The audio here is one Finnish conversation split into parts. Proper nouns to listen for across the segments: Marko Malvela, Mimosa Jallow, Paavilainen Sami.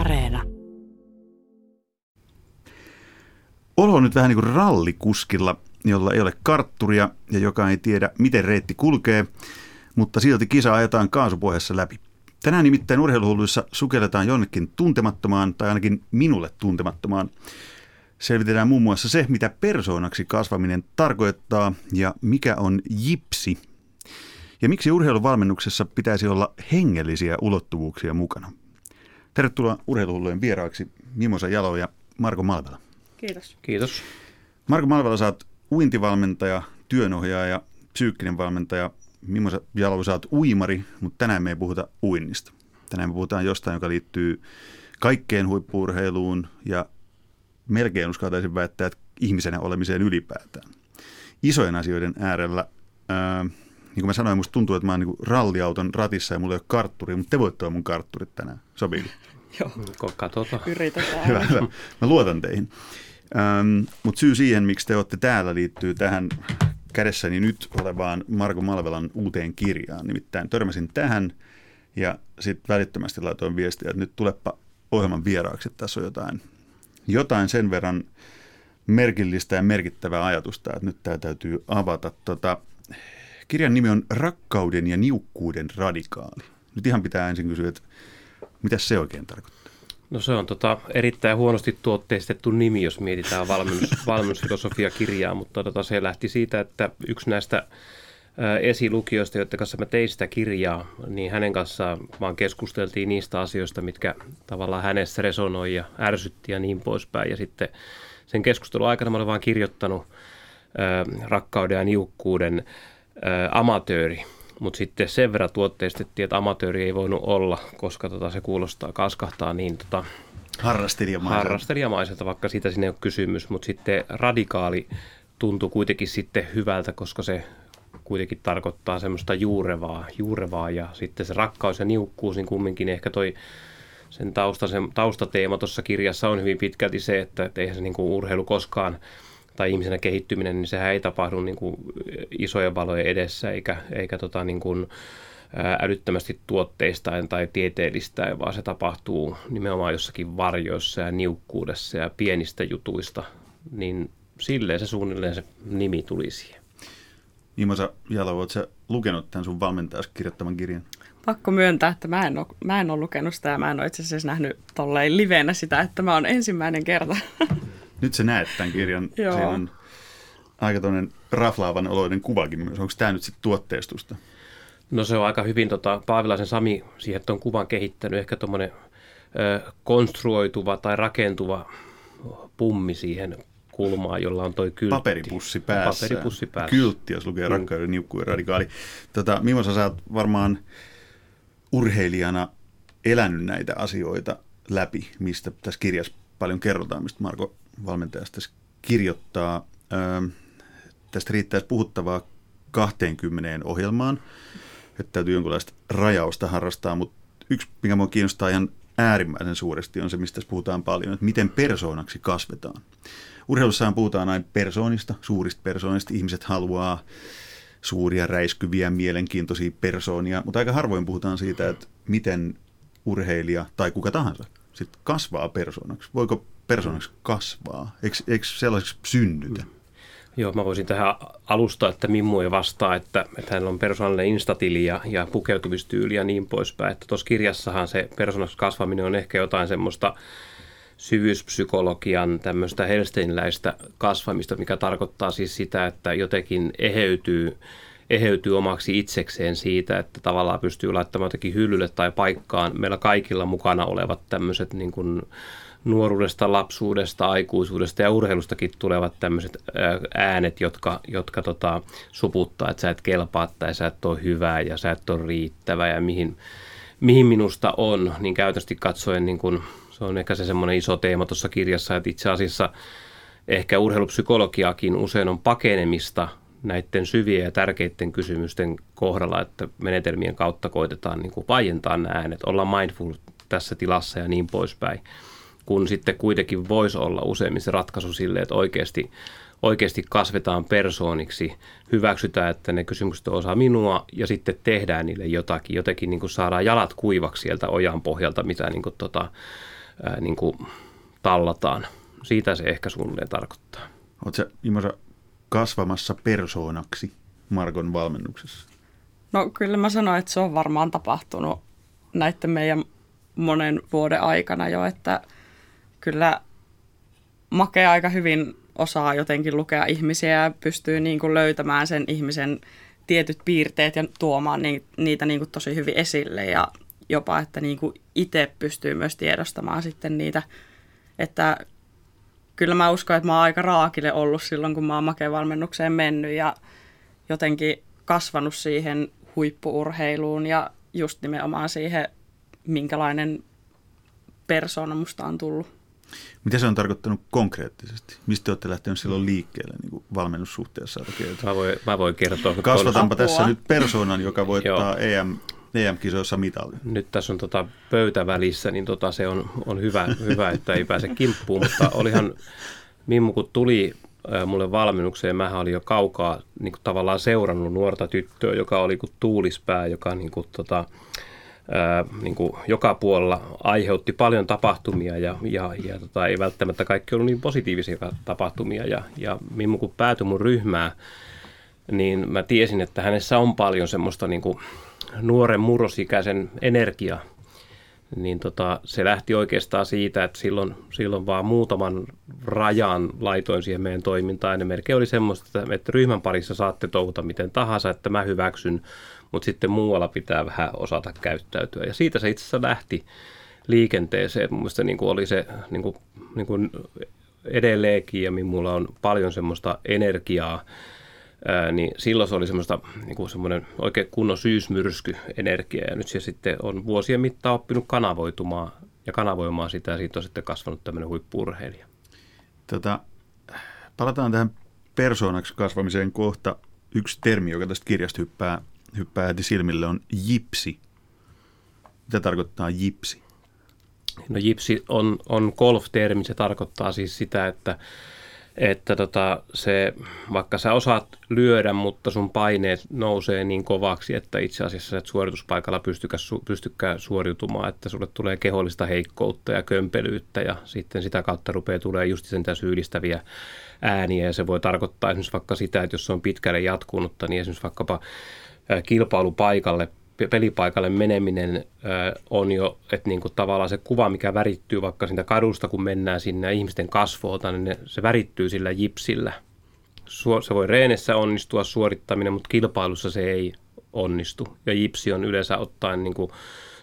Areena. Olo on nyt vähän niin kuin rallikuskilla, jolla ei ole kartturia ja joka ei tiedä, miten reitti kulkee, mutta silti kisa ajetaan kaasupohjassa läpi. Tänään nimittäin urheiluhulluissa sukelletaan jonnekin tuntemattomaan, tai ainakin minulle tuntemattomaan. Selvitetään muun muassa se, mitä persoonaksi kasvaminen tarkoittaa ja mikä on jipsi. Ja miksi urheiluvalmennuksessa pitäisi olla hengellisiä ulottuvuuksia mukana. Tervetuloa urheiluhullujen vieraaksi Mimosa Jallow ja Marko Malvela. Kiitos. Kiitos. Marko Malvela, sä oot uintivalmentaja, työnohjaaja ja psyykkinen valmentaja. Mimosa Jallow, sä oot uimari, mutta tänään me ei puhuta uinnista. Tänään me puhutaan jostain, joka liittyy kaikkeen huippu-urheiluun ja melkein uskaltaisin väittää, että ihmisenä olemiseen ylipäätään. Isojen asioiden äärellä, niin kuin mä sanoin, musta tuntuu, että mä oon niin kuin ralliauton ratissa ja mulla ei ole kartturi, mutta te voitte olla mun kartturit tänään. Sopiiko? Joo, katsotaan. Yritetään. Hyvä. Mä luotan teihin. Mutta syy siihen, miksi te olette täällä, liittyy tähän kädessäni nyt olevaan Marko Malvelan uuteen kirjaan. Nimittäin törmäsin tähän ja sitten välittömästi laitoin viestiä, että nyt tulepa ohjelman vieraaksi, että tässä on jotain sen verran merkillistä ja merkittävää ajatusta, että nyt tämä täytyy avata. Kirjan nimi on Rakkauden ja niukkuuden radikaali. Nyt ihan pitää ensin kysyä, että mitä se oikein tarkoittaa? No se on erittäin huonosti tuotteistettu nimi, jos mietitään valmennusfilosofiakirjaa, mutta se lähti siitä, että yksi näistä esilukijoista, joiden kanssa mä tein sitä kirjaa, niin hänen kanssaan vaan keskusteltiin niistä asioista, mitkä tavallaan hänessä resonoi ja ärsytti ja niin poispäin. Ja sitten sen keskustelun aikana mä olen vaan kirjoittanut rakkauden ja niukkuuden amatööri. Mutta sitten sen verran tuotteistettiin, että amatööri ei voinut olla, koska se kaskahtaa niin harrastelijamaiselta, vaikka siitä sinne ei ole kysymys. Mutta sitten radikaali tuntui kuitenkin sitten hyvältä, koska se kuitenkin tarkoittaa semmoista juurevaa ja sitten se rakkaus ja niukkuus, niin kumminkin ehkä sen taustateema tuossa kirjassa on hyvin pitkälti se, että eihän se niinku urheilu koskaan tai ihmisenä kehittyminen, niin sehän ei tapahdu niin kuin isojen valojen edessä eikä niin kuin älyttömästi tuotteistaen tai tieteellistäen, vaan se tapahtuu nimenomaan jossakin varjoissa ja niukkuudessa ja pienistä jutuista, niin silleen se suunnilleen se nimi tuli siihen. Mimosa Jallow, oletko sä lukenut tämän sun valmentajaksi kirjoittaman kirjan? Pakko myöntää, että mä en ole lukenut sitä ja mä en ole itse asiassa nähnyt tolleen liveenä sitä, että mä oon ensimmäinen kerta. Nyt sä näet tämän kirjan. Joo. Siinä on aika tuollainen raflaavan oloinen kuvakin myös. Onko tämä nyt sitten tuotteistusta? No se on aika hyvin. Paavilaisen Sami siihen tuon kuvan kehittänyt. Ehkä tuommoinen konstruoituva tai rakentuva pummi siihen kulmaan, jolla on toi kyltti. Paperipussi päässä. Kyltti, jos lukee rakkauden niukkuuden radikaali. Mimosa, sä oot varmaan urheilijana elänyt näitä asioita läpi, mistä tässä kirjassa paljon kerrotaan, mistä Marko valmentajasta kirjoittaa. Tästä riittäisi puhuttavaa 20 ohjelmaan, että täytyy jonkinlaista rajausta harrastaa, mutta yksi, mikä minua kiinnostaa ihan äärimmäisen suuresti, on se, mistä tässä puhutaan paljon, että miten persoonaksi kasvetaan. Urheilussahan puhutaan aina persoonista, suurista persoonista. Ihmiset haluaa suuria, räiskyviä, mielenkiintoisia persoonia, mutta aika harvoin puhutaan siitä, että miten urheilija tai kuka tahansa sitten kasvaa persoonaksi. Voiko persoonaksi kasvaa? Eikö sellaiseksi synnytä? Joo, mä voisin tähän alustaa, että Mimmu ei vastaa, että hänellä on persoonallinen instatili ja pukeutumistyyli ja niin poispäin. Tuossa kirjassahan se persoonaksi kasvaminen on ehkä jotain semmoista syvyyspsykologian tämmöistä helsteiniläistä kasvamista, mikä tarkoittaa siis sitä, että jotenkin eheytyy omaksi itsekseen siitä, että tavallaan pystyy laittamaan jotenkin hyllylle tai paikkaan meillä kaikilla mukana olevat tämmöiset niin kuin nuoruudesta, lapsuudesta, aikuisuudesta ja urheilustakin tulevat tämmöiset äänet, jotka suputtaa, että sä et kelpaa tai sä et ole hyvää ja sä et ole riittävä ja mihin minusta on, niin käytännössä katsoen niin kuin, se on ehkä se semmoinen iso teema tuossa kirjassa, että itse asiassa ehkä urheilupsykologiakin usein on pakenemista näiden syvien ja tärkeiden kysymysten kohdalla, että menetelmien kautta koitetaan niin kuin vaientaa nämä äänet, olla mindful tässä tilassa ja niin poispäin, kun sitten kuitenkin voisi olla useimmin se ratkaisu sille, että oikeasti kasvetaan persooniksi, hyväksytään, että ne kysymykset on osa minua ja sitten tehdään niille jotakin, jotenkin niin kuin saadaan jalat kuivaksi sieltä ojan pohjalta, mitä niin kuin niin kuin tallataan. Siitä se ehkä suunnilleen tarkoittaa. Oletko sä, Mimosa, kasvamassa persoonaksi Markon valmennuksessa? No kyllä mä sanoin, että se on varmaan tapahtunut näiden meidän monen vuoden aikana jo, että kyllä Make aika hyvin osaa jotenkin lukea ihmisiä ja pystyy niin kuin löytämään sen ihmisen tietyt piirteet ja tuomaan niitä niin kuin tosi hyvin esille ja jopa, että niin kuin itse pystyy myös tiedostamaan sitten niitä, että kyllä mä uskon, että mä oon aika raakille ollut silloin, kun mä oon Make-valmennukseen mennyt ja jotenkin kasvanut siihen huippu-urheiluun ja just nimenomaan siihen, minkälainen persoona musta on tullut. Mitä se on tarkoittanut konkreettisesti? Mistä te olette lähteneet silloin liikkeelle niin kuin valmennussuhteessa? Mä voin kertoa. Kasvatanpa tässä nyt persoonan, joka voittaa EM-kisoissa mitalin. Nyt tässä on pöytävälissä, niin se on hyvä, että ei pääse kimppuun, mutta olihan Mimmu, kun tuli mulle valmennukseen, mähän olin jo kaukaa niin kuin tavallaan seurannut nuorta tyttöä, joka oli kuin tuulispää, joka niin kuin, niin kuin joka puolella aiheutti paljon tapahtumia ja ei välttämättä kaikki ollut niin positiivisia tapahtumia. Ja Mimmu, kun päätyi mun ryhmään, niin mä tiesin, että hänessä on paljon semmoista niin kuin nuoren murrosikäisen energiaa. Niin se lähti oikeastaan siitä, että silloin vaan muutaman rajan laitoin siihen meidän toimintaan. Ja melkein oli semmoista, että ryhmän parissa saatte touhuta miten tahansa, että mä hyväksyn, mutta sitten muualla pitää vähän osata käyttäytyä. Ja siitä se itse asiassa lähti liikenteeseen. Mun mielestä niin kuin oli se niin kuin edelleenkin, ja minulla on paljon semmoista energiaa, niin silloin se oli semmoista niin kuin semmoinen oikein kunnon syysmyrskyenergia, ja nyt se sitten on vuosien mittaan oppinut kanavoitumaan ja kanavoimaan sitä, ja siitä on sitten kasvanut tämmöinen huippu-urheilija. Palataan tähän persoonaksi kasvamiseen kohta. Yksi termi, joka tästä kirjasta hyppää heti silmille, on jipsi. Mitä tarkoittaa jipsi? No jipsi on golf-termi, se tarkoittaa siis sitä, että se, vaikka sä osaat lyödä, mutta sun paineet nousee niin kovaksi, että itse asiassa sä et suorituspaikalla pystykään suoriutumaan, että sulle tulee kehollista heikkoutta ja kömpelyyttä, ja sitten sitä kautta rupeaa tulemaan just sen tässä syyllistäviä ääniä, ja se voi tarkoittaa esimerkiksi vaikka sitä, että jos se on pitkälle jatkunutta, niin esimerkiksi vaikkapa kilpailupaikalle, pelipaikalle meneminen on jo, että niin kuin tavallaan se kuva, mikä värittyy vaikka siitä kadusta, kun mennään sinne ihmisten kasvoilta, niin se värittyy sillä jipsillä. Se voi reenessä onnistua suorittaminen, mutta kilpailussa se ei onnistu. Ja jipsi on yleensä ottaen niin kuin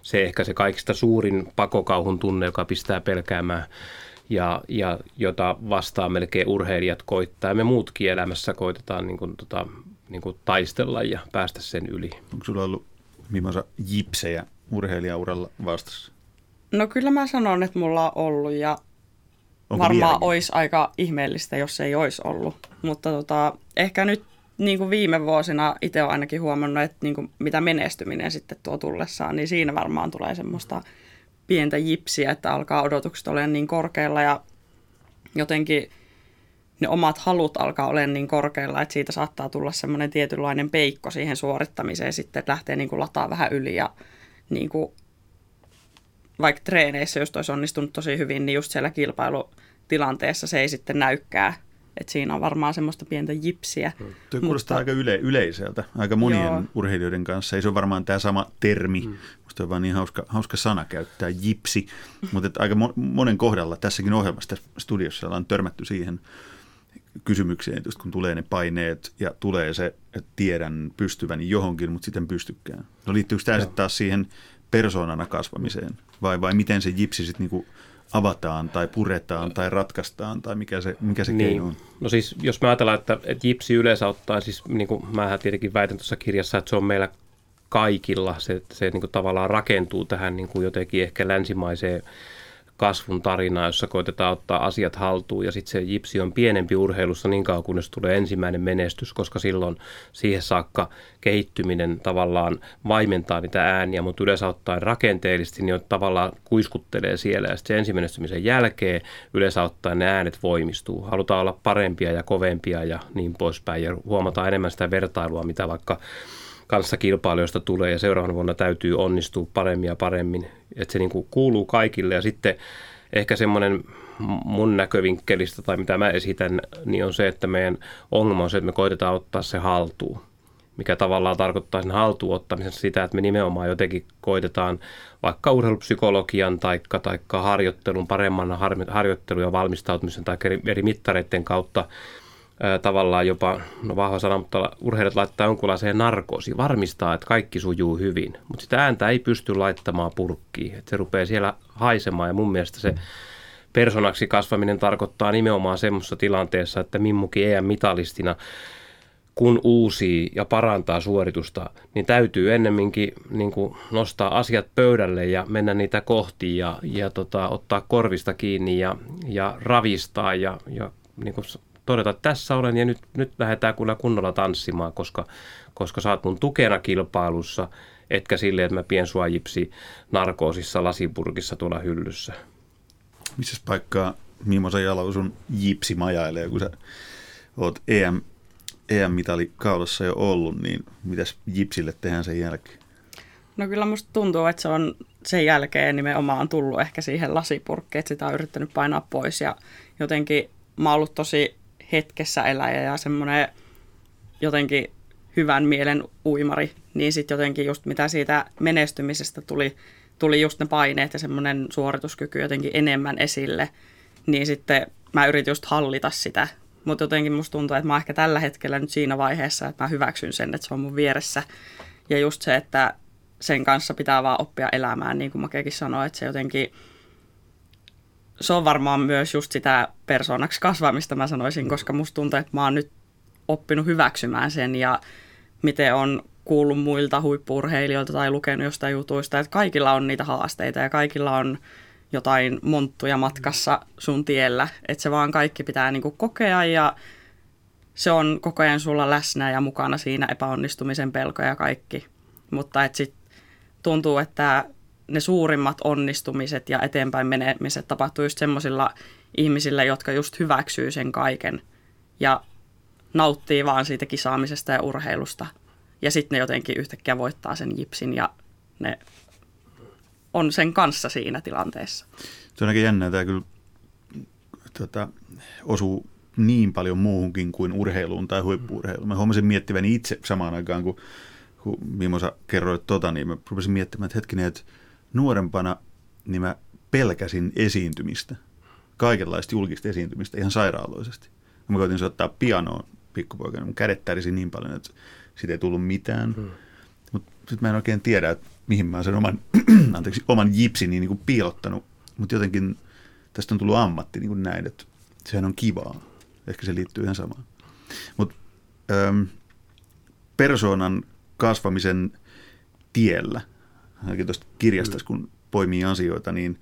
se ehkä se kaikista suurin pakokauhun tunne, joka pistää pelkäämään ja jota vastaan melkein urheilijat koittaa. Me muutkin elämässä koitetaan niin kuin taistella ja päästä sen yli. Onko sulla ollut Mimosa jipsejä urheilijauralla vastassa? No kyllä mä sanon, että mulla on ollut, ja onko varmaan vieläkin? Olisi aika ihmeellistä, jos ei olisi ollut. Mutta ehkä nyt niin kuin viime vuosina itse olen ainakin huomannut, että niin kuin mitä menestyminen sitten tuo tullessaan, niin siinä varmaan tulee semmoista pientä jipsiä, että alkaa odotukset olemaan niin korkealla ja jotenkin ne omat halut alkaa olemaan niin korkealla, että siitä saattaa tulla semmoinen tietynlainen peikko siihen suorittamiseen sitten, että lähtee niin kuin lataa vähän yli, ja niin kuin, vaikka treeneissä, jos olisi onnistunut tosi hyvin, niin just siellä kilpailutilanteessa se ei sitten näykään. Että siinä on varmaan semmoista pientä jipsiä. Tuo kuulostaa aika yleiseltä, aika monien urheilijoiden kanssa. Ei se ole varmaan tämä sama termi. Musta on vaan niin hauska sana käyttää, jipsi. Mutta aika monen kohdalla tässäkin ohjelmassa, tässä studiossa ollaan törmätty siihen kysymykseen, just kun tulee ne paineet ja tulee se, että tiedän pystyväni johonkin, mutta sitten pystykään. No liittyykö tämä sitten taas siihen persoonana kasvamiseen vai miten se jipsi sitten niinku avataan tai puretaan tai ratkaistaan tai mikä se niin keino on? No siis jos me ajatellaan, että jipsi yleensä ottaa, siis niin kuin mähän tietenkin väitän tuossa kirjassa, että se on meillä kaikilla, se niin kuin tavallaan rakentuu tähän niin kuin jotenkin ehkä länsimaiseen kasvun tarinaa, jossa koitetaan ottaa asiat haltuun, ja sitten se jipsi on pienempi urheilussa niin kauan, kunnes tulee ensimmäinen menestys, koska silloin siihen saakka kehittyminen tavallaan vaimentaa niitä ääniä, mutta yleensä ottaen rakenteellisesti niin tavallaan kuiskuttelee siellä, ja sitten sen ensimenestymisen jälkeen yleensä ottaen ne äänet voimistuu. Halutaan olla parempia ja kovempia ja niin poispäin, ja huomataan enemmän sitä vertailua, mitä vaikka kanssakilpailijoista tulee ja seuraavana vuonna täytyy onnistua paremmin ja paremmin. Että se niin kuin kuuluu kaikille ja sitten ehkä semmoinen mun näkövinkkelistä tai mitä mä esitän, niin on se, että meidän ongelma on se, että me koitetaan ottaa se haltuun. Mikä tavallaan tarkoittaa sen haltuun ottamisen sitä, että me nimenomaan jotenkin koitetaan vaikka urheilupsykologian tai harjoittelun, paremman harjoittelun ja valmistautumisen tai eri mittareiden kautta tavallaan jopa, no vahva sana, mutta urheilijat laittaa jonkunlaiseen narkoosiin, varmistaa, että kaikki sujuu hyvin. Mutta sitä ääntä ei pysty laittamaan purkkiin, että se rupeaa siellä haisemaan ja mun mielestä se persoonaksi kasvaminen tarkoittaa nimenomaan semmoisessa tilanteessa, että Mimmukin EM-mitalistina kun uusii ja parantaa suoritusta, niin täytyy ennemminkin niin kuin nostaa asiat pöydälle ja mennä niitä kohti ja ottaa korvista kiinni ja ravistaa ja niin kuin todeta, että tässä olen ja nyt lähdetään kyllä kunnolla tanssimaan, koska sä oot mun tukena kilpailussa, etkä silleen, että mä pien sua jipsi narkoosissa lasipurkissa tuolla hyllyssä. Missä paikkaa Mimosa Jallow sun jipsi majailee, kun sä oot EM-mitali kaudessa jo ollut, niin mitäs jipsille tehdään sen jälkeen? No kyllä musta tuntuu, että se on sen jälkeen nimenomaan tullut ehkä siihen lasipurkkiin, että sitä on yrittänyt painaa pois ja jotenkin mä oon ollut tosi hetkessä eläjä ja semmoinen jotenkin hyvän mielen uimari, niin sitten jotenkin just mitä siitä menestymisestä tuli just ne paineet ja semmoinen suorituskyky jotenkin enemmän esille, niin sitten mä yritin just hallita sitä. Mutta jotenkin musta tuntuu, että mä oon ehkä tällä hetkellä nyt siinä vaiheessa, että mä hyväksyn sen, että se on mun vieressä. Ja just se, että sen kanssa pitää vaan oppia elämään, niin kuin Makekin sanoi, että se jotenkin, se on varmaan myös just sitä persoonaksi kasvamista mä sanoisin, koska musta tuntuu, että mä oon nyt oppinut hyväksymään sen ja miten on kuullut muilta huippu-urheilijoilta tai lukenut jostain jutuista, että kaikilla on niitä haasteita ja kaikilla on jotain monttuja matkassa sun tiellä, että se vaan kaikki pitää niinku kokea ja se on koko ajan sulla läsnä ja mukana siinä epäonnistumisen pelko ja kaikki. Mutta et sit tuntuu, että ne suurimmat onnistumiset ja eteenpäin menemiset tapahtuu just semmoisilla ihmisillä, jotka just hyväksyy sen kaiken ja nauttii vaan siitä kisaamisesta ja urheilusta. Ja sitten ne jotenkin yhtäkkiä voittaa sen jipsin ja ne on sen kanssa siinä tilanteessa. Se on aika jännää. Tämä kyllä osuu niin paljon muuhunkin kuin urheiluun tai huippu-urheiluun. Mä huomasin miettiväni itse samaan aikaan, kun Mimosa kerroit niin mä rupesin miettimään, että hetkinen, että nuorempana niin mä pelkäsin esiintymistä, kaikenlaista julkista esiintymistä ihan sairaaloisesti. Mä koitin soittaa pianoon pikkupoikana, mun kädet tärisi niin paljon, että siitä ei tullut mitään. Mutta sitten mä en oikein tiedä, että mihin mä oon sen oman jipsini niin kuin piilottanut, mutta jotenkin tästä on tullut ammatti niin kuin näin, että sehän on kivaa. Ehkä se liittyy ihan samaan. Mutta persoonan kasvamisen tiellä, ainakin tuosta kirjasta, kun poimii asioita, niin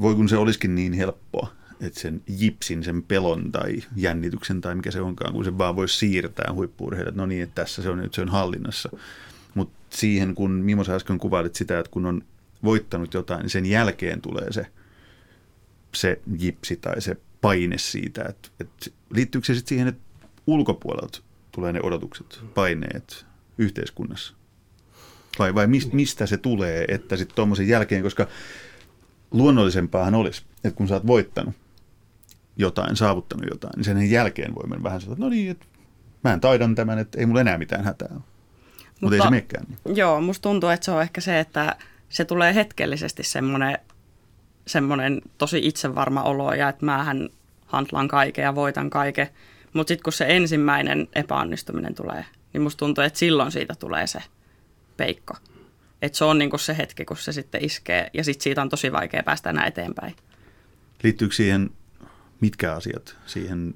voi kun se olisikin niin helppoa, että sen jipsin, sen pelon tai jännityksen tai mikä se onkaan, kun se vaan voi siirtää huippu-urheilijat, no niin, että tässä se on, nyt se on hallinnassa. Mutta siihen, kun Mimosa äsken kuvailit sitä, että kun on voittanut jotain, niin sen jälkeen tulee se jipsi tai se paine siitä. Et liittyykö se sitten siihen, että ulkopuolelta tulee ne odotukset, paineet yhteiskunnassa? Vai mistä se tulee, että sitten tuommoisen jälkeen, koska luonnollisempaahan olisi, että kun sä oot voittanut jotain, saavuttanut jotain, niin sen jälkeen voi mennä vähän sanoa, että no niin, että mä en taidan tämän, että ei mulla enää mitään hätää ole. Mutta ei se menekään. Joo, musta tuntuu, että se on ehkä se, että se tulee hetkellisesti semmoinen tosi itsevarma olo ja että määhän handlaan kaiken ja voitan kaiken. Mutta sitten kun se ensimmäinen epäonnistuminen tulee, niin musta tuntuu, että silloin siitä tulee se peikko. Että se on niinku se hetki, kun se sitten iskee ja sitten siitä on tosi vaikea päästä enää eteenpäin. Liittyykö siihen mitkä asiat siihen?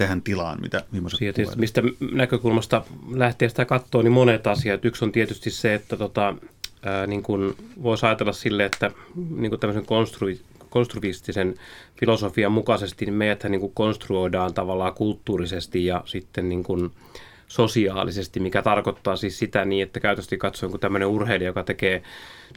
Tähän tilaan, mitä Mimosa kuvailee. Mistä näkökulmasta lähtee sitä katsoa, niin monet asiat. Yksi on tietysti se, että niin kun voisi ajatella sille, että niin kun tämmöisen konstruktivistisen filosofian mukaisesti niin meidät niin kun konstruoidaan tavallaan kulttuurisesti ja sitten niin kun sosiaalisesti, mikä tarkoittaa siis sitä niin, että käytöstä katsoen, kun tämmöinen urheilija, joka tekee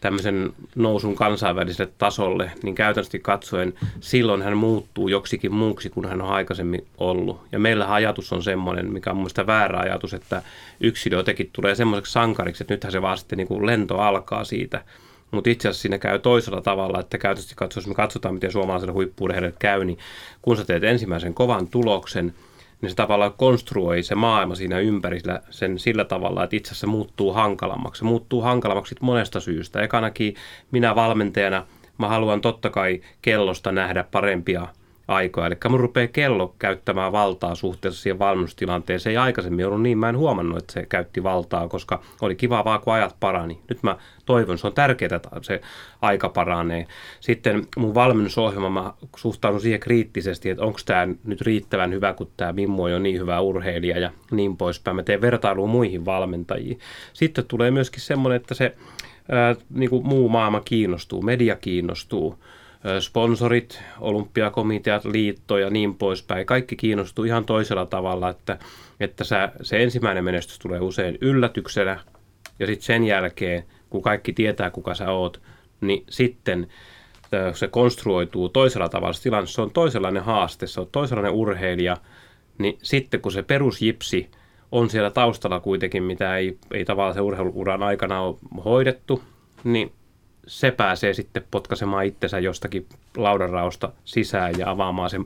tämmöisen nousun kansainväliselle tasolle, niin käytännössä katsoen silloin hän muuttuu joksikin muuksi kuin hän on aikaisemmin ollut. Ja meillä ajatus on semmoinen, mikä on mun mielestä väärä ajatus, että yksilö jotenkin tulee semmoiseksi sankariksi, että nythän se vaan sitten niin kuin lento alkaa siitä. Mutta itse asiassa siinä käy toisella tavalla, että käytännössä katsoen, jos me katsotaan, miten suomalaiselle huippu-urheilijalle käy, niin kun sä teet ensimmäisen kovan tuloksen, niin se tavallaan konstruoi se maailma siinä ympärillä sen sillä tavalla, että itse asiassa muuttuu hankalammaksi. Se muuttuu hankalammaksi monesta syystä. Ekanakin minä valmentajana, mä haluan totta kai kellosta nähdä parempia aikoja. Eli mun rupeaa kello käyttämään valtaa suhteessa siihen valmennustilanteeseen. Ei aikaisemmin ollut niin, mä en huomannut, että se käytti valtaa, koska oli kiva vaan, kun ajat parani. Nyt mä toivon, se on tärkeää, että se aika paranee. Sitten mun valmennusohjelma, mä suhtaudun siihen kriittisesti, että onko tämä nyt riittävän hyvä, kun tämä Mimmo on jo niin hyvä urheilija ja niin poispäin. Mä teen vertailua muihin valmentajiin. Sitten tulee myöskin semmoinen, että se niin kuin muu maailma kiinnostuu, media kiinnostuu. Sponsorit, olympiakomiteat, liitto ja niin poispäin. Kaikki kiinnostuu ihan toisella tavalla, että se ensimmäinen menestys tulee usein yllätyksenä ja sitten sen jälkeen, kun kaikki tietää, kuka sä oot, niin sitten se konstruoituu toisella tavalla. Se tilanne, se on toisenlainen haaste, se on toisenlainen urheilija, niin sitten kun se perusjipsi on siellä taustalla kuitenkin, mitä ei tavallaan se urheiluuran aikana ole hoidettu, niin se pääsee sitten potkaisemaan itsensä jostakin laudanraosta sisään ja avaamaan sen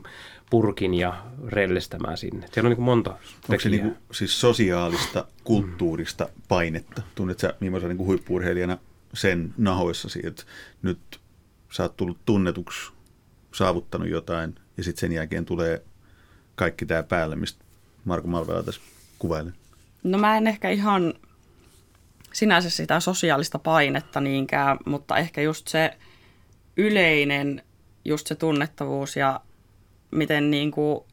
purkin ja rellestämään sinne. Siellä on niin kuin monta tekijää. Onko se niin kuin, siis sosiaalista, kulttuurista painetta? Tunnet sä Mimosa niin kuin huippu-urheilijana sen nahoissasi, että nyt sä oot tullut tunnetuksi, saavuttanut jotain ja sitten sen jälkeen tulee kaikki tää päälle, mistä Marko Malvela tässä kuvailee? No mä en ehkä ihan sinänsä sitä sosiaalista painetta niinkään, mutta ehkä just se yleinen, just se tunnettavuus ja miten niin kuin,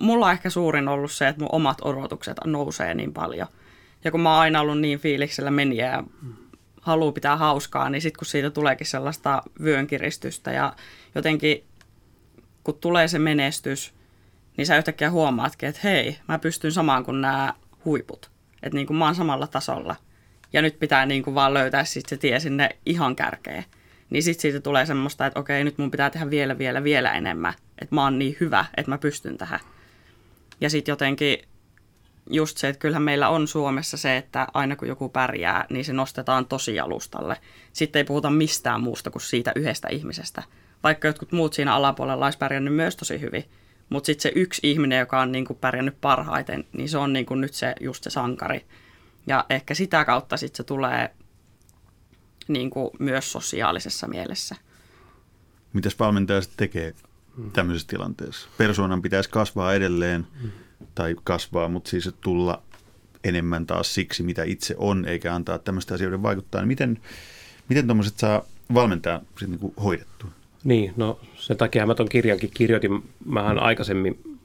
mulla on ehkä suurin ollut se, että mun omat odotukset nousee niin paljon. Ja kun mä oon aina ollut niin fiiliksellä meniä ja haluu pitää hauskaa, niin sit kun siitä tuleekin sellaista vyönkiristystä ja jotenkin kun tulee se menestys, niin sä yhtäkkiä huomaatkin, että hei, mä pystyn samaan kuin nämä huiput. Että niin kuin mä oon samalla tasolla ja nyt pitää niin kuin vaan löytää sit se tie sinne ihan kärkeen. Niin sitten siitä tulee semmoista, että okei, nyt mun pitää tehdä vielä enemmän. Että mä oon niin hyvä, että mä pystyn tähän. Ja sitten jotenkin just se, että kyllähän meillä on Suomessa se, että aina kun joku pärjää, niin se nostetaan tosi alustalle. Sitten ei puhuta mistään muusta kuin siitä yhdestä ihmisestä. Vaikka jotkut muut siinä alapuolella olisi pärjännyt myös tosi hyvin. Mutta sitten se yksi ihminen, joka on niinku pärjännyt parhaiten, niin se on niinku nyt se, just se sankari. Ja ehkä sitä kautta sitten se tulee niinku myös sosiaalisessa mielessä. Mitäs valmentaja sitten tekee tämmöisessä tilanteessa? Persoonan pitäisi kasvaa edelleen, tai kasvaa, mutta siis tulla enemmän taas siksi, mitä itse on, eikä antaa tämmöistä asioiden vaikuttaa. Niin miten tuommoiset saa valmentajan sitten niinku hoidettua? Niin, no sen takia mä ton kirjankin kirjoitin. Mähän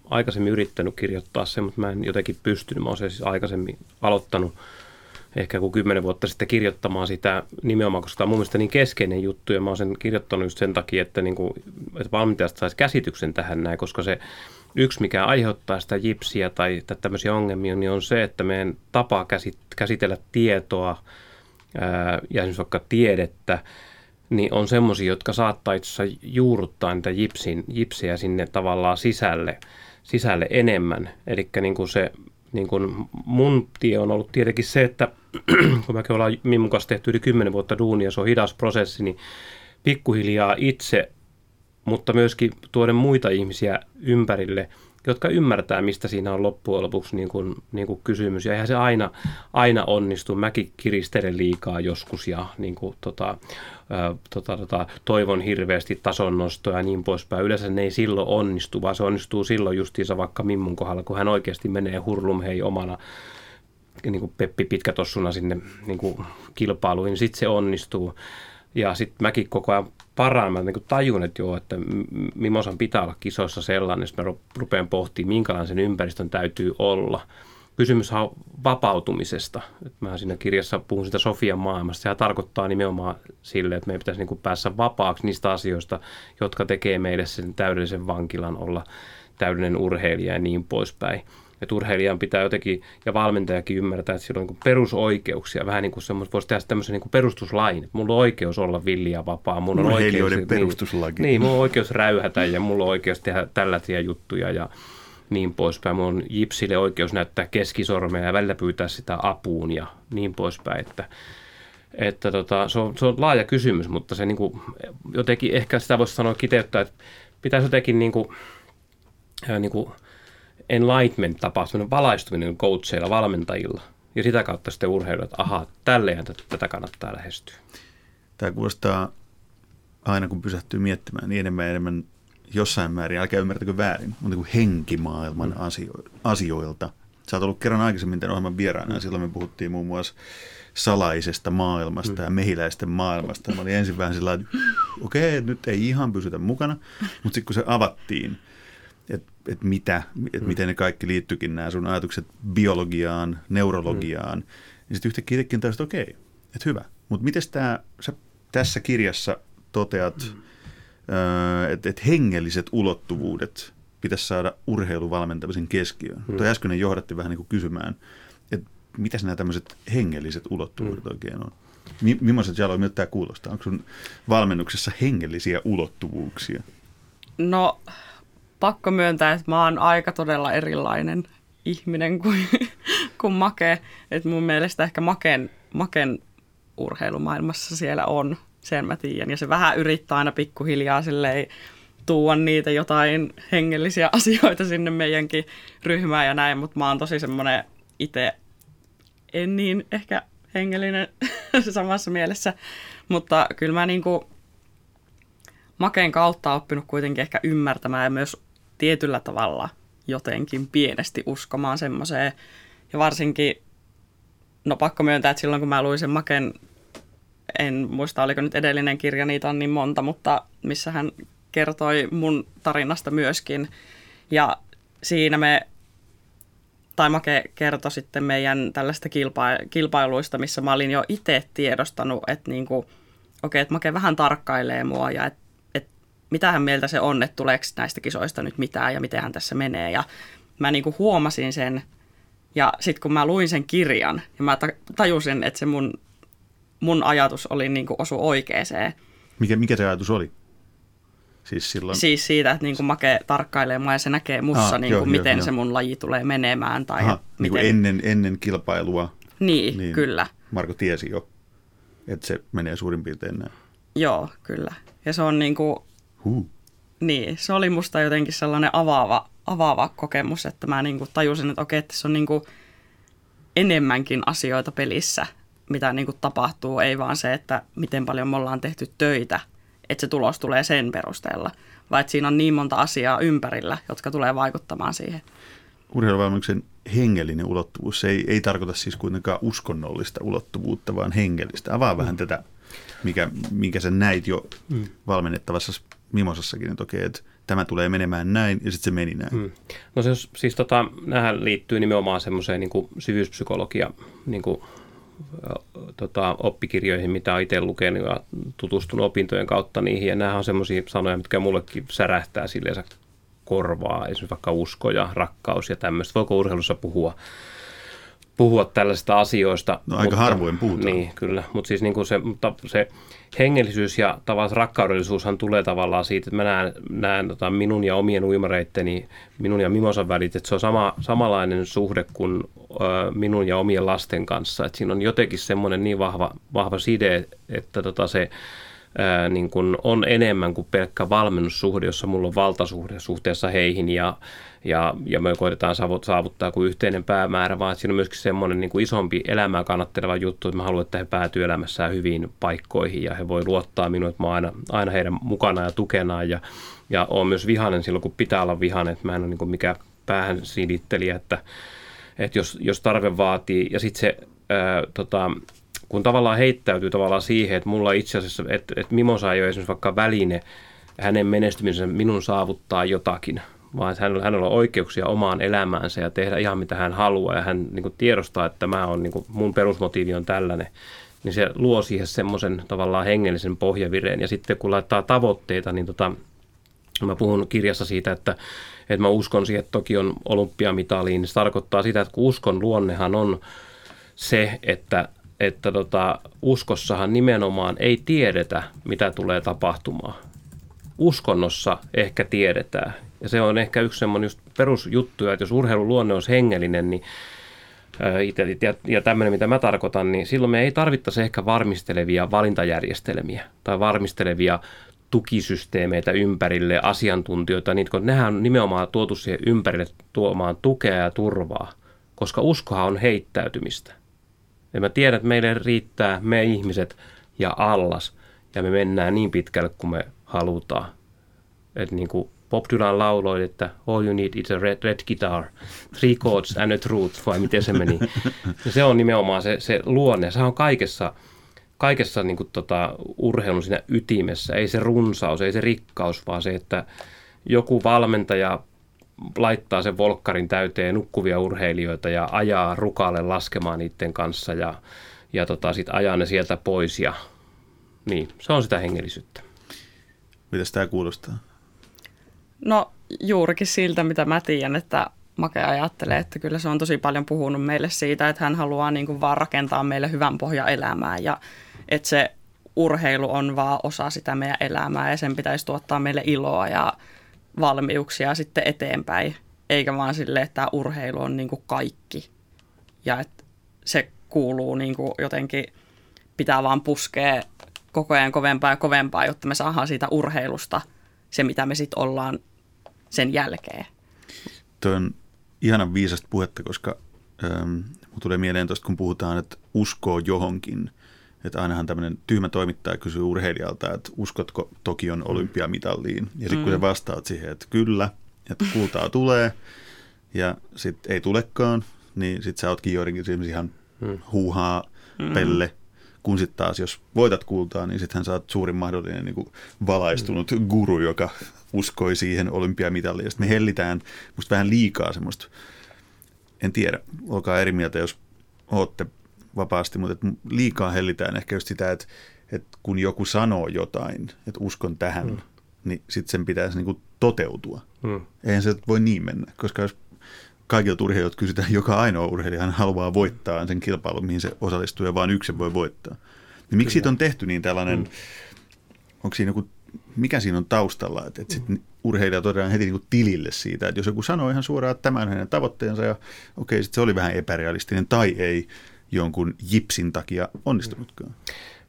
aikaisemmin yrittänyt kirjoittaa sen, mutta mä en jotenkin pystynyt. Mä oon siis aikaisemmin aloittanut ehkä kuin 10 vuotta sitten kirjoittamaan sitä nimenomaan, koska tämä on mun mielestä niin keskeinen juttu. Ja mä oon sen kirjoittanut just sen takia, että, niin kuin, että valmentajasta saisi käsityksen tähän näin, koska se yksi, mikä aiheuttaa sitä jipsiä tai tämmöisiä ongelmia, niin on se, että meidän tapa käsitellä tietoa ja esimerkiksi vaikka tiedettä, niin on semmoisia, jotka saattaa itse asiassa juurruttaa niitä jipsiä sinne tavallaan sisälle enemmän. Eli niin kuin mun tie on ollut tietenkin se, että kun mäkin ollaan Mimmun kanssa tehty yli 10 vuotta duunia, se on hidas prosessi, niin pikkuhiljaa itse, mutta myöskin tuoden muita ihmisiä ympärille, jotka ymmärtää, mistä siinä on loppujen lopuksi niin kuin kysymys. Ja eihän se aina onnistu. Mäkin kiristelen liikaa joskus ja niin kuin, toivon hirveästi tasonnostoa ja niin poispäin. Yleensä ne ei silloin onnistu, vaan se onnistuu silloin justiinsa vaikka Mimmun kohdalla, kun hän oikeasti menee hurlum hei omana niin kuin Peppi Pitkätossuna sinne niin kuin kilpailuun, niin sitten se onnistuu. Ja sitten mäkin koko ajan paraan, mä niin tajun, että joo, että Mimosan pitää olla kisoissa sellainen, jos mä rupean pohtimaan, minkälainen sen ympäristön täytyy olla. Kysymys on vapautumisesta. Mä siinä kirjassa puhun sitä Sofian maailmasta. Sehän tarkoittaa nimenomaan sille, että meidän pitäisi niin päästä vapaaksi niistä asioista, jotka tekee meille sen täydellisen vankilan olla täydellinen urheilija ja niin poispäin. että urheilijan pitää jotenkin ja valmentajakin ymmärtää, että sillä on niin perusoikeuksia. Vähän niin kuin semmoista, voisi tehdä tämmöisen niin perustuslain. Mulla on oikeus olla villi ja vapaa. Mulla on urheilijoiden perustuslaki. Niin, mulla on oikeus räyhätä ja mulla on oikeus tehdä tällaisia juttuja ja niin poispäin. Mulla on jipsille oikeus näyttää keskisormea ja välillä pyytää sitä apuun ja niin poispäin, että se on laaja kysymys, mutta se niin kuin, jotenkin ehkä sitä voisi sanoa kiteyttää, että pitäisi jotenkin niin kuin enlightenment tapahtuminen, valaistuminen coacheilla, valmentajilla ja sitä kautta sitten urheilu, että ahaa, tälleen tätä kannattaa lähestyä. Tämä kuulostaa aina kun pysähtyy miettimään niin enemmän ja enemmän jossain määrin, älkää ymmärtäkö väärin, mutta niin kuin henkimaailman asioilta. Sä oot ollut kerran aikaisemmin tämän ohjelman vieraana ja silloin me puhuttiin muun muassa salaisesta maailmasta ja mehiläisten maailmasta. Mä olin ensin vähän sillä lailla, että okei, nyt ei ihan pysytä mukana, mutta sitten kun se avattiin, että miten ne kaikki liittyykin nämä sun ajatukset biologiaan, neurologiaan, niin sitten yhtäkkiä itsekin taas, että okei, että hyvä. Mutta miten sä tässä kirjassa toteat, että hengelliset ulottuvuudet pitäisi saada urheiluvalmentamisen keskiöön? Tuo äskeinen johdatti vähän niin kuin kysymään, että mitäs nämä tämmöiset hengelliset ulottuvuudet oikein on? Mimosa Jallow, miltä tämä kuulostaa? Onko sun valmennuksessa hengellisiä ulottuvuuksia? No, pakko myöntää, että mä oon aika todella erilainen ihminen kuin Make. Että mun mielestä ehkä Maken urheilumaailmassa siellä on, sen mä tiedän. Ja se vähän yrittää aina pikkuhiljaa silleen tuua niitä jotain hengellisiä asioita sinne meidänkin ryhmään ja näin. Mutta mä oon tosi semmoinen itse en niin ehkä hengellinen samassa mielessä, mutta kyllä mä niinku Maken kautta oppinut kuitenkin ehkä ymmärtämään ja myös tietyllä tavalla jotenkin pienesti uskomaan semmoiseen. Ja varsinkin, no pakko myöntää, että silloin kun mä luin sen Maken, en muista oliko nyt edellinen kirja, niitä on niin monta, mutta missä hän kertoi mun tarinasta myöskin. Ja siinä Make kertoi sitten meidän tällaista kilpailuista, missä mä olin jo itse tiedostanut, että niinku, okei, että Make vähän tarkkailee mua ja että mitähän mieltä se on, että tuleeko näistä kisoista nyt mitään ja mitenhän tässä menee. Ja mä niinku huomasin sen ja sitten kun mä luin sen kirjan ja mä tajusin, että se mun ajatus oli niinku osu oikeeseen. Mikä se ajatus oli? Siis siitä, että niinku Make tarkkailee mua ja se näkee mussa, miten se mun laji tulee menemään. Tai niin miten ennen kilpailua. Niin, kyllä. Marko tiesi jo, että se menee suurin piirtein näin. Joo, kyllä. Ja se on niinku, niin, se oli musta jotenkin sellainen avaava kokemus, että mä niinku tajusin, että okei, että se on niinku enemmänkin asioita pelissä, mitä niinku tapahtuu. Ei vaan se, että miten paljon me ollaan tehty töitä, että se tulos tulee sen perusteella, vai että siinä on niin monta asiaa ympärillä, jotka tulee vaikuttamaan siihen. Urheiluvalmennuksen hengellinen ulottuvuus, se ei tarkoita siis kuitenkaan uskonnollista ulottuvuutta, vaan hengellistä. Avaa vähän tätä, minkä sä näit jo valmennettavassa Mimosassakin, että okei, että tämä tulee menemään näin, ja sitten se meni näin. No se, siis nämähän liittyy nimenomaan semmoiseen niin kuin syvyyspsykologia, niin kuin oppikirjoihin, mitä olen itse lukenut ja tutustunut opintojen kautta niihin. Ja nämähän on semmoisia sanoja, mitkä mullekin särähtää silleensä korvaa. Esimerkiksi vaikka usko ja rakkaus ja tämmöistä. Voiko urheilussa puhua tällaisista asioista? No aika harvoin puhutaan. Niin, kyllä. Mutta siis niin se hengellisyys ja tavallaan rakkaudellisuushan tulee tavallaan siitä, että mä näen minun ja omien uimareitteni, minun ja Mimosan välit, että se on samanlainen suhde kuin minun ja omien lasten kanssa. Että siinä on jotenkin semmoinen niin vahva side, että se niin kuin on enemmän kuin pelkkä valmennussuhde, jossa mulla on valtasuhde suhteessa heihin ja me koitetaan saavuttaa kuin yhteinen päämäärä, vaan siinä on myöskin semmoinen niin kuin isompi elämää kannatteleva juttu, että mä haluan, että he päätyy elämässään hyviin paikkoihin ja he voi luottaa minuun, että mä oon aina heidän mukanaan ja tukenaan ja oon myös vihainen silloin, kun pitää olla vihainen, että mä en ole niin kuin mikään päähän silittelijä, että jos tarve vaatii ja sitten se kun tavallaan heittäytyy tavallaan siihen, että mulla itse asiassa, että Mimosa ei ole esimerkiksi vaikka väline, hänen menestymisensä minun saavuttaa jotakin, vaan että hänellä on oikeuksia omaan elämäänsä ja tehdä ihan mitä hän haluaa ja hän niin kuin tiedostaa, että niin kuin mun perusmotiivi on tällainen, niin se luo siihen semmoisen tavallaan hengellisen pohjavireen ja sitten kun laittaa tavoitteita, niin Mä puhun kirjassa siitä, että mä uskon siihen, että toki on olympiamitaliin. Se tarkoittaa sitä, että kun uskon luonnehan on se, että uskossahan nimenomaan ei tiedetä, mitä tulee tapahtumaan. Uskonnossa ehkä tiedetään. Ja se on ehkä yksi semmoinen just perusjuttu, että jos urheiluluonne olisi hengellinen, niin ja tämmöinen, mitä mä tarkoitan, niin silloin me ei tarvittaisi ehkä varmistelevia valintajärjestelmiä tai varmistelevia tukisysteemeitä ympärille, asiantuntijoita. Nehän on nimenomaan tuotu siihen ympärille tuomaan tukea ja turvaa, koska uskohan on heittäytymistä. Ja mä tiedän, että meille riittää me ihmiset ja allas, ja me mennään niin pitkälle kuin me halutaan. Että niin kuin Bob Dylan lauloi, että all you need is a red guitar, three chords and a truth, vai miten se meni. Ja se on nimenomaan se luonne. Se on kaikessa niin kuin urheilun siinä ytimessä. Ei se runsaus, ei se rikkaus, vaan se, että joku valmentaja laittaa sen volkkarin täyteen nukkuvia urheilijoita ja ajaa rukalle laskemaan niiden kanssa ja sitten ajaa ne sieltä pois. Ja, niin, se on sitä hengellisyyttä. Mitäs tämä kuulostaa? No juurikin siltä, mitä mä tiedän, että Make ajattelee, että kyllä se on tosi paljon puhunut meille siitä, että hän haluaa niin kuin vaan rakentaa meille hyvän pohjan elämää ja että se urheilu on vaan osa sitä meidän elämää ja sen pitäisi tuottaa meille iloa ja valmiuksia sitten eteenpäin, eikä vaan silleen, että tämä urheilu on niin kuin kaikki ja että se kuuluu niin kuin jotenkin, pitää vaan puskea koko ajan kovempaa ja kovempaa, jotta me saadaan siitä urheilusta se, mitä me sitten ollaan sen jälkeen. Tuo on ihanan viisasta puhetta, koska mun tulee mieleen tuosta, kun puhutaan, että uskoo johonkin. Että ainahan tämmöinen tyhmä toimittaja kysyy urheilijalta, että uskotko Tokion olympiamitalliin? Ja sitten kun sä vastaat siihen, että kyllä, että kultaa tulee ja sitten ei tulekaan, niin sitten sä ootkin joidenkin esimerkiksi ihan huuhaa pelle. Kun sitten taas, jos voitat kultaa, niin sittenhän sä oot suurin mahdollinen niin kuin valaistunut guru, joka uskoi siihen olympiamitalliin. Ja sitten me hellitään musta vähän liikaa semmoista, en tiedä, olkaa eri mieltä, jos ootte vapaasti, mutta liikaa hellitään ehkä just sitä, että kun joku sanoo jotain, että uskon tähän, niin sitten sen pitäisi niin kuin toteutua. Eihän se voi niin mennä, koska jos kaikilta urheilijoilta kysytään, joka ainoa urheilija haluaa voittaa sen kilpailun, mihin se osallistuu ja vaan yksin voi voittaa. Niin miksi siitä on tehty niin tällainen, onko siinä joku, mikä siinä on taustalla, että sitten urheilija todella heti niin tilille siitä, että jos joku sanoo ihan suoraan, että tämä on hänen tavoitteensa ja okei, sitten se oli vähän epärealistinen tai ei jonkun jipsin takia onnistunutkaan.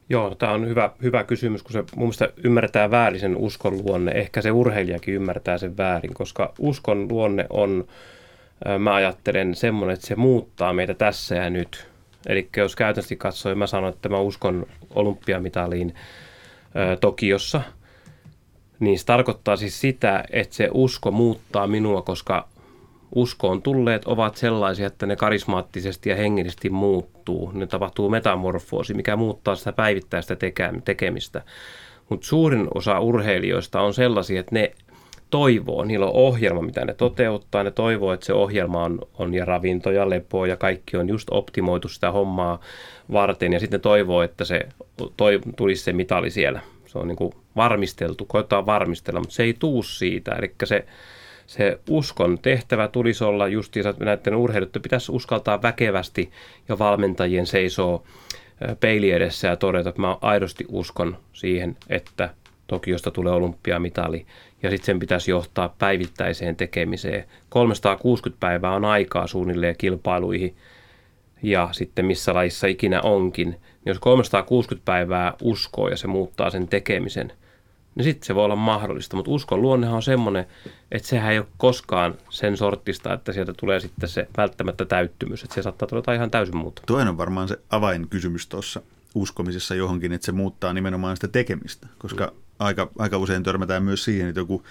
Joo, tämä on hyvä kysymys, kun se mun mielestä ymmärtää väärin sen uskon luonne. Ehkä se urheilijakin ymmärtää sen väärin, koska uskon luonne on, mä ajattelen semmoinen, että se muuttaa meitä tässä ja nyt. Eli jos käytännössä katsoin, mä sanon, että mä uskon olympiamitaliin Tokiossa, niin se tarkoittaa siis sitä, että se usko muuttaa minua, koska uskoon tulleet ovat sellaisia, että ne karismaattisesti ja hengellisesti muuttuu. Ne tapahtuu metamorfoosi, mikä muuttaa sitä päivittäistä tekemistä. Mutta suurin osa urheilijoista on sellaisia, että ne toivoo, niillä on ohjelma, mitä ne toteuttaa, ne toivoo, että se ohjelma on ja ravinto ja lepo ja kaikki on just optimoitu sitä hommaa varten ja sitten ne toivoo, että se tulisi se mitali siellä. Se on niin kuin varmisteltu, koetaan varmistella, mutta se ei tuu siitä, eli se uskon tehtävä tulisi olla justiinsa näiden urheilijoiden, pitäisi uskaltaa väkevästi ja valmentajien seisoo peili edessä ja todeta, että mä aidosti uskon siihen, että Tokiosta tulee olympiamitali. Ja sitten sen pitäisi johtaa päivittäiseen tekemiseen. 360 päivää on aikaa suunnilleen kilpailuihin ja sitten missä lajissa ikinä onkin. Niin jos 360 päivää uskoo ja se muuttaa sen tekemisen, niin sitten se voi olla mahdollista. Mutta uskon luonnehan on semmoinen, että sehän ei ole koskaan sen sortista, että sieltä tulee sitten se välttämättä täyttymys. Että se saattaa tulla ihan täysin muuta. Toinen on varmaan se avainkysymys tuossa uskomisessa johonkin, että se muuttaa nimenomaan sitä tekemistä, koska aika usein törmätään myös siihen, että joku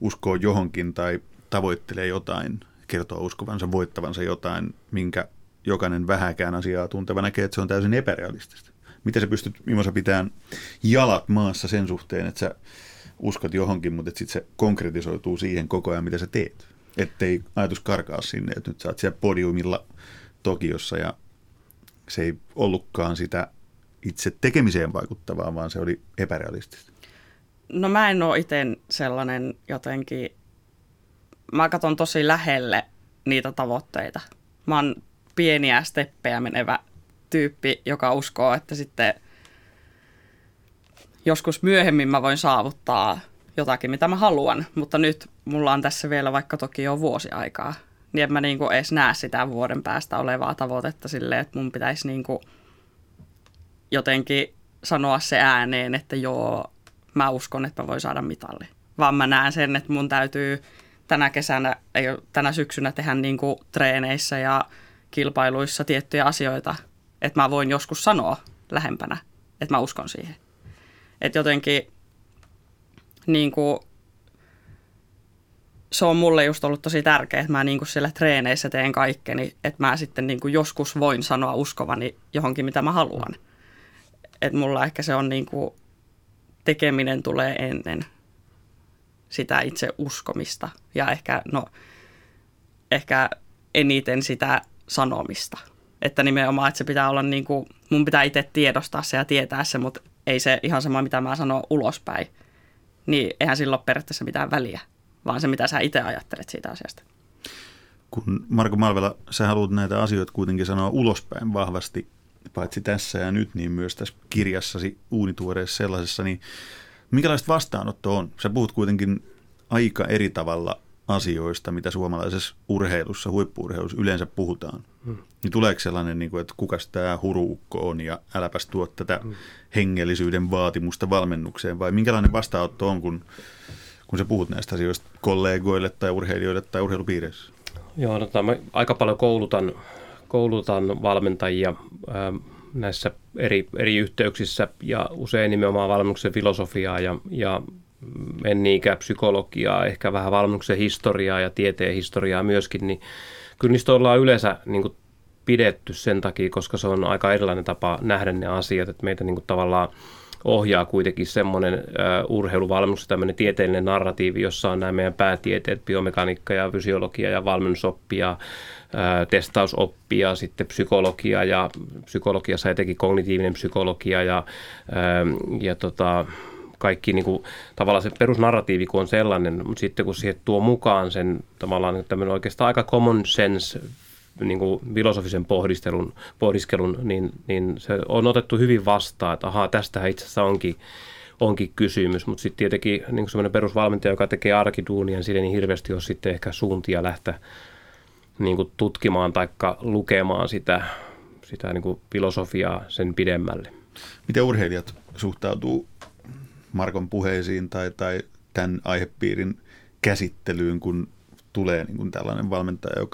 uskoo johonkin tai tavoittelee jotain, kertoo uskovansa, voittavansa jotain, minkä jokainen vähäkään asiaa tunteva näkee, että se on täysin epärealistista. Miten sä pystyt, Mimosa, pitämään jalat maassa sen suhteen, että sä uskot johonkin, mutta sitten se konkretisoituu siihen koko ajan, mitä sä teet. Ettei ajatus karkaa sinne, että nyt sä oot siellä podiumilla Tokiossa ja se ei ollutkaan sitä itse tekemiseen vaikuttavaa, vaan se oli epärealistista. No mä en ole itse sellainen jotenkin, mä katson tosi lähelle niitä tavoitteita. Mä oon pieniä steppejä menevä tyyppi, joka uskoo, että sitten joskus myöhemmin mä voin saavuttaa jotakin, mitä mä haluan. Mutta nyt mulla on tässä vielä vaikka toki jo vuosi aikaa, niin en mä niinku edes näe sitä vuoden päästä olevaa tavoitetta silleen, että mun pitäisi niinku jotenkin sanoa se ääneen, että joo, mä uskon, että mä voin saada mitalli. Vaan mä näen sen, että mun täytyy tänä syksynä tehdä niinku treeneissä ja kilpailuissa tiettyjä asioita, että mä voin joskus sanoa lähempänä, että mä uskon siihen. Että jotenkin niinku, se on mulle just ollut tosi tärkeää, että mä niinku siellä treeneissä teen kaikkeni, että mä sitten niinku joskus voin sanoa uskovani johonkin, mitä mä haluan. Että mulla ehkä se on niinku, tekeminen tulee ennen sitä itse uskomista ja ehkä eniten sitä sanomista. Että nimenomaan, että se pitää olla niin kuin, mun pitää itse tiedostaa se ja tietää se, mutta ei se ihan sama, mitä mä sanon ulospäin. Niin eihän sillä ole periaatteessa mitään väliä, vaan se, mitä sä itse ajattelet siitä asiasta. Kun Marko Malvela, sä haluat näitä asioita kuitenkin sanoa ulospäin vahvasti, paitsi tässä ja nyt, niin myös tässä kirjassasi uunituoreessa sellaisessa, niin minkälaista vastaanotto on? Sä puhut kuitenkin aika eri tavalla asioista, mitä suomalaisessa urheilussa, huippu-urheilussa yleensä puhutaan. Niin tuleeko sellainen, että kukas tämä huruukko on ja äläpäs tuo tätä hengellisyyden vaatimusta valmennukseen? Vai minkälainen vastaanotto on, kun sä puhut näistä asioista kollegoille tai urheilijoille tai urheilupiireissä? Joo, no, mä aika paljon koulutan valmentajia näissä eri yhteyksissä ja usein nimenomaan valmennuksen filosofiaa ja en niinkään psykologiaa, ehkä vähän valmennuksen historiaa ja tieteen historiaa myöskin, niin kyllä niistä ollaan yleensä niin kuin pidetty sen takia, koska se on aika erilainen tapa nähdä ne asiat, että meitä niin kuin tavallaan ohjaa kuitenkin semmoinen urheiluvalmennus, tämmöinen tieteellinen narratiivi, jossa on nämä meidän päätieteet, biomekaniikka ja fysiologia ja valmennusoppia, testausoppia, sitten psykologia ja psykologiassa etenkin kognitiivinen psykologia ja kaikki niin kuin, tavallaan se perusnarratiivi, kun on sellainen, mutta sitten kun siihen tuo mukaan sen tavallaan tämmöinen oikeastaan aika common sense niin kuin filosofisen pohdiskelun, niin se on otettu hyvin vastaan, että ahaa, tästähän itse asiassa onkin kysymys, mutta sitten tietenkin niin kuin semmoinen perusvalmentaja, joka tekee arkiduunia, niin sille niin hirveästi on sitten ehkä suuntia lähteä niin kuin tutkimaan tai lukemaan sitä niin kuin filosofiaa sen pidemmälle. Miten urheilijat suhtautuu Markon puheisiin tai tämän aihepiirin käsittelyyn, kun tulee niin kuin tällainen valmentaja,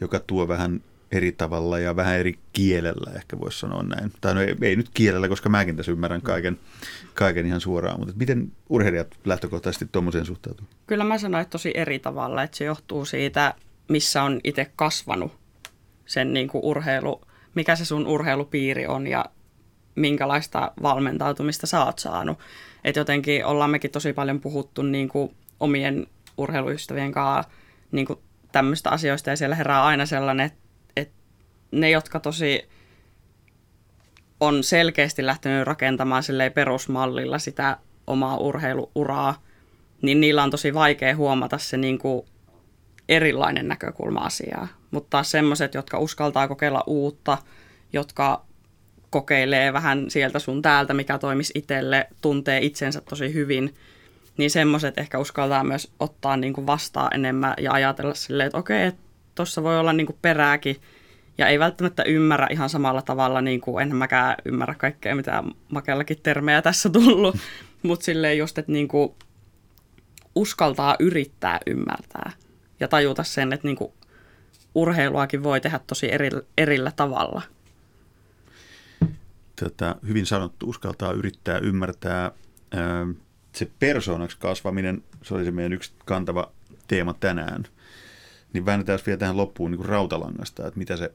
joka tuo vähän eri tavalla ja vähän eri kielellä, ehkä voisi sanoa näin. Tai no ei nyt kielellä, koska mäkin tässä ymmärrän kaiken ihan suoraan, mutta miten urheilijat lähtökohtaisesti tuommoiseen suhtautuu? Kyllä mä sanoin, että tosi eri tavalla, että se johtuu siitä, missä on itse kasvanut sen niin kuin urheilu, mikä se sun urheilupiiri on ja minkälaista valmentautumista sä oot saanut. Että jotenkin ollaan mekin tosi paljon puhuttu niin kuin omien urheiluystävien kanssa niin kuin tämmöistä asioista ja siellä herää aina sellainen, että ne, jotka tosi on selkeästi lähtenyt rakentamaan silleen perusmallilla sitä omaa urheiluuraa, niin niillä on tosi vaikea huomata se niin kuin erilainen näkökulma asiaa. Mutta taas semmoiset, jotka uskaltaa kokeilla uutta, jotka kokeilee vähän sieltä sun täältä, mikä toimisi itselle, tuntee itsensä tosi hyvin, niin semmoiset ehkä uskaltaa myös ottaa niinku vastaan enemmän ja ajatella silleen, että okei, tuossa voi olla niinku perääkin ja ei välttämättä ymmärrä ihan samalla tavalla, niinku, en mäkään ymmärrä kaikkea, mitä makellakin termejä tässä tullut, mutta silleen just, että niinku uskaltaa yrittää ymmärtää ja tajuta sen, että niinku urheiluakin voi tehdä tosi erillä tavalla. Hyvin sanottu, uskaltaa yrittää ymmärtää. Se persoonaksi kasvaminen, se oli se meidän yksi kantava teema tänään, niin väännetään vielä tähän loppuun niin kuin rautalangasta, että mitä se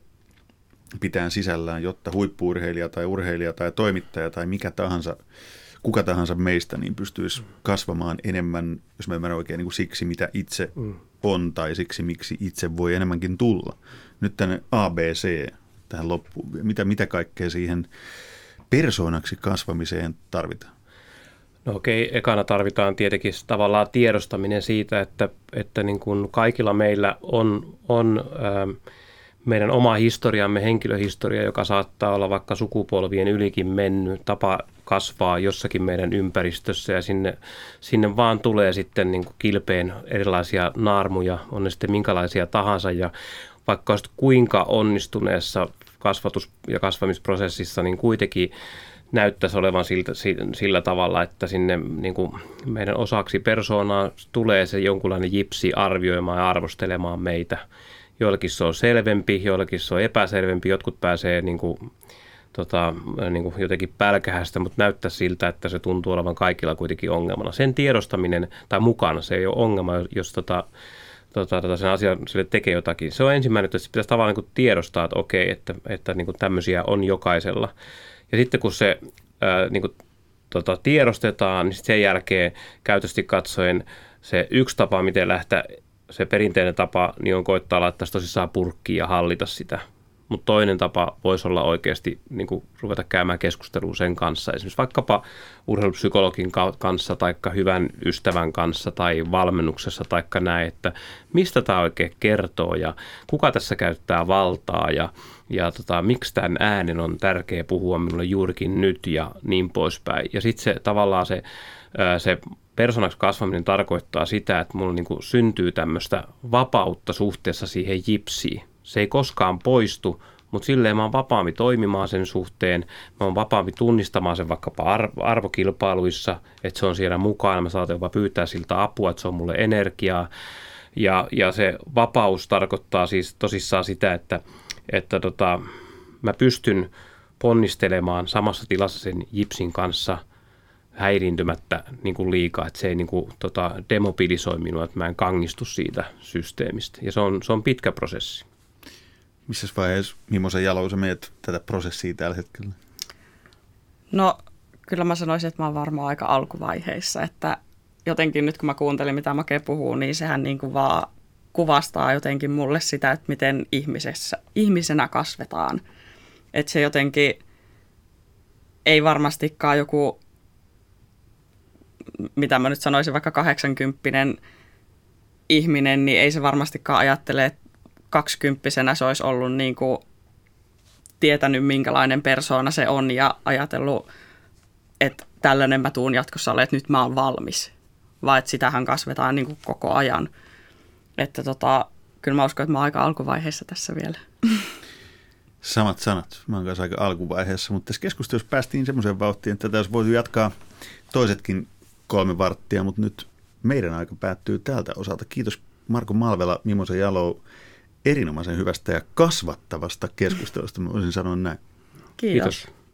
pitää sisällään, jotta huippu-urheilija tai urheilija tai toimittaja tai mikä tahansa, kuka tahansa meistä, niin pystyisi kasvamaan enemmän, jos mä ymmärrän oikein, niin kuin siksi, mitä itse on tai siksi, miksi itse voi enemmänkin tulla. Nyt tänne ABC tähän loppuun. Mitä kaikkea siihen persoonaksi kasvamiseen tarvitaan? No okei, ekana tarvitaan tietenkin tavallaan tiedostaminen siitä, että niin kuin kaikilla meillä on meidän oma historiamme, henkilöhistoria, joka saattaa olla vaikka sukupolvien ylikin mennyt, tapa kasvaa jossakin meidän ympäristössä ja sinne vaan tulee sitten niin kuin kilpeen erilaisia naarmuja, on ne sitten minkälaisia tahansa ja vaikka kuinka onnistuneessa kasvatus- ja kasvamisprosessissa, niin kuitenkin näyttäisi olevan sillä tavalla, että sinne niin kuin meidän osaksi persoonaa tulee se jonkunlainen jipsi arvioimaan ja arvostelemaan meitä. Joillekin se on selvempi, joillekin se on epäselvempi, jotkut pääsee niin kuin jotenkin pälkähästä, mutta näyttää siltä, että se tuntuu olevan kaikilla kuitenkin ongelmana. Sen tiedostaminen tai mukana, se ei ole ongelma, jos sen asian sille tekee jotakin. Se on ensimmäinen, että pitäisi tavallaan niin kuin tiedostaa, että okei, että niin kuin tämmöisiä on jokaisella. Ja sitten kun se niin kuin, tiedostetaan, niin sen jälkeen käytösti katsoen se yksi tapa, miten lähtee, se perinteinen tapa, niin on koittaa laittaa tosissaan purkkiin ja hallita sitä. Mutta toinen tapa voisi olla oikeasti niin kuin ruveta käymään keskustelua sen kanssa. Esimerkiksi vaikkapa urheilupsykologin kanssa tai hyvän ystävän kanssa tai valmennuksessa tai näin, että mistä tämä oikein kertoo ja kuka tässä käyttää valtaa ja miksi tämän äänen on tärkeä puhua minulle juurikin nyt ja niin poispäin. Ja sitten se tavallaan se persoonaksi kasvaminen tarkoittaa sitä, että mulla niin kuin syntyy tämmöistä vapautta suhteessa siihen jipsiin. Se ei koskaan poistu, mutta silleen mä oon vapaammin toimimaan sen suhteen. Mä oon vapaammin tunnistamaan sen vaikkapa arvokilpailuissa, että se on siellä mukana. Mä saatan jopa pyytää siltä apua, että se on mulle energiaa. Ja se vapaus tarkoittaa siis tosissaan sitä, että mä pystyn ponnistelemaan samassa tilassa sen jipsin kanssa häiriintymättä niin kuin liikaa, että se ei niin kuin, demobilisoi minua, että mä en kangistu siitä systeemistä. Ja se on pitkä prosessi. Missä vaiheessa, Mimosa Jallow, sä menet tätä prosessia tällä hetkellä? No kyllä mä sanoisin, että mä oon varmaan aika alkuvaiheissa, että jotenkin nyt kun mä kuuntelin, mitä Make puhuu, niin sehän niin kuin vaan kuvastaa jotenkin mulle sitä, että miten ihmisenä kasvetaan. Että se jotenkin ei varmastikaan joku, mitä mä nyt sanoisin, vaikka 80-vuotias ihminen, niin ei se varmastikaan ajattele, että 20-vuotiaana se olisi ollut niin kuin tietänyt, minkälainen persoona se on ja ajatellut, että tällainen mä tuun jatkossa olemaan, että nyt mä oon valmis. Vaan että sitähän kasvetaan niin kuin koko ajan. Että kyllä mä uskon, että mä oon aika alkuvaiheessa tässä vielä. Samat sanat. Mä oon kanssa aika alkuvaiheessa, mutta tässä keskustelussa päästiin semmoiseen vauhtiin, että tätä olisi voitu jatkaa toisetkin 3 varttia, mutta nyt meidän aika päättyy tältä osalta. Kiitos Marko Malvela, Mimosa Jallow, erinomaisen hyvästä ja kasvattavasta keskustelusta. Mä voisin sanoa näin. Kiitos.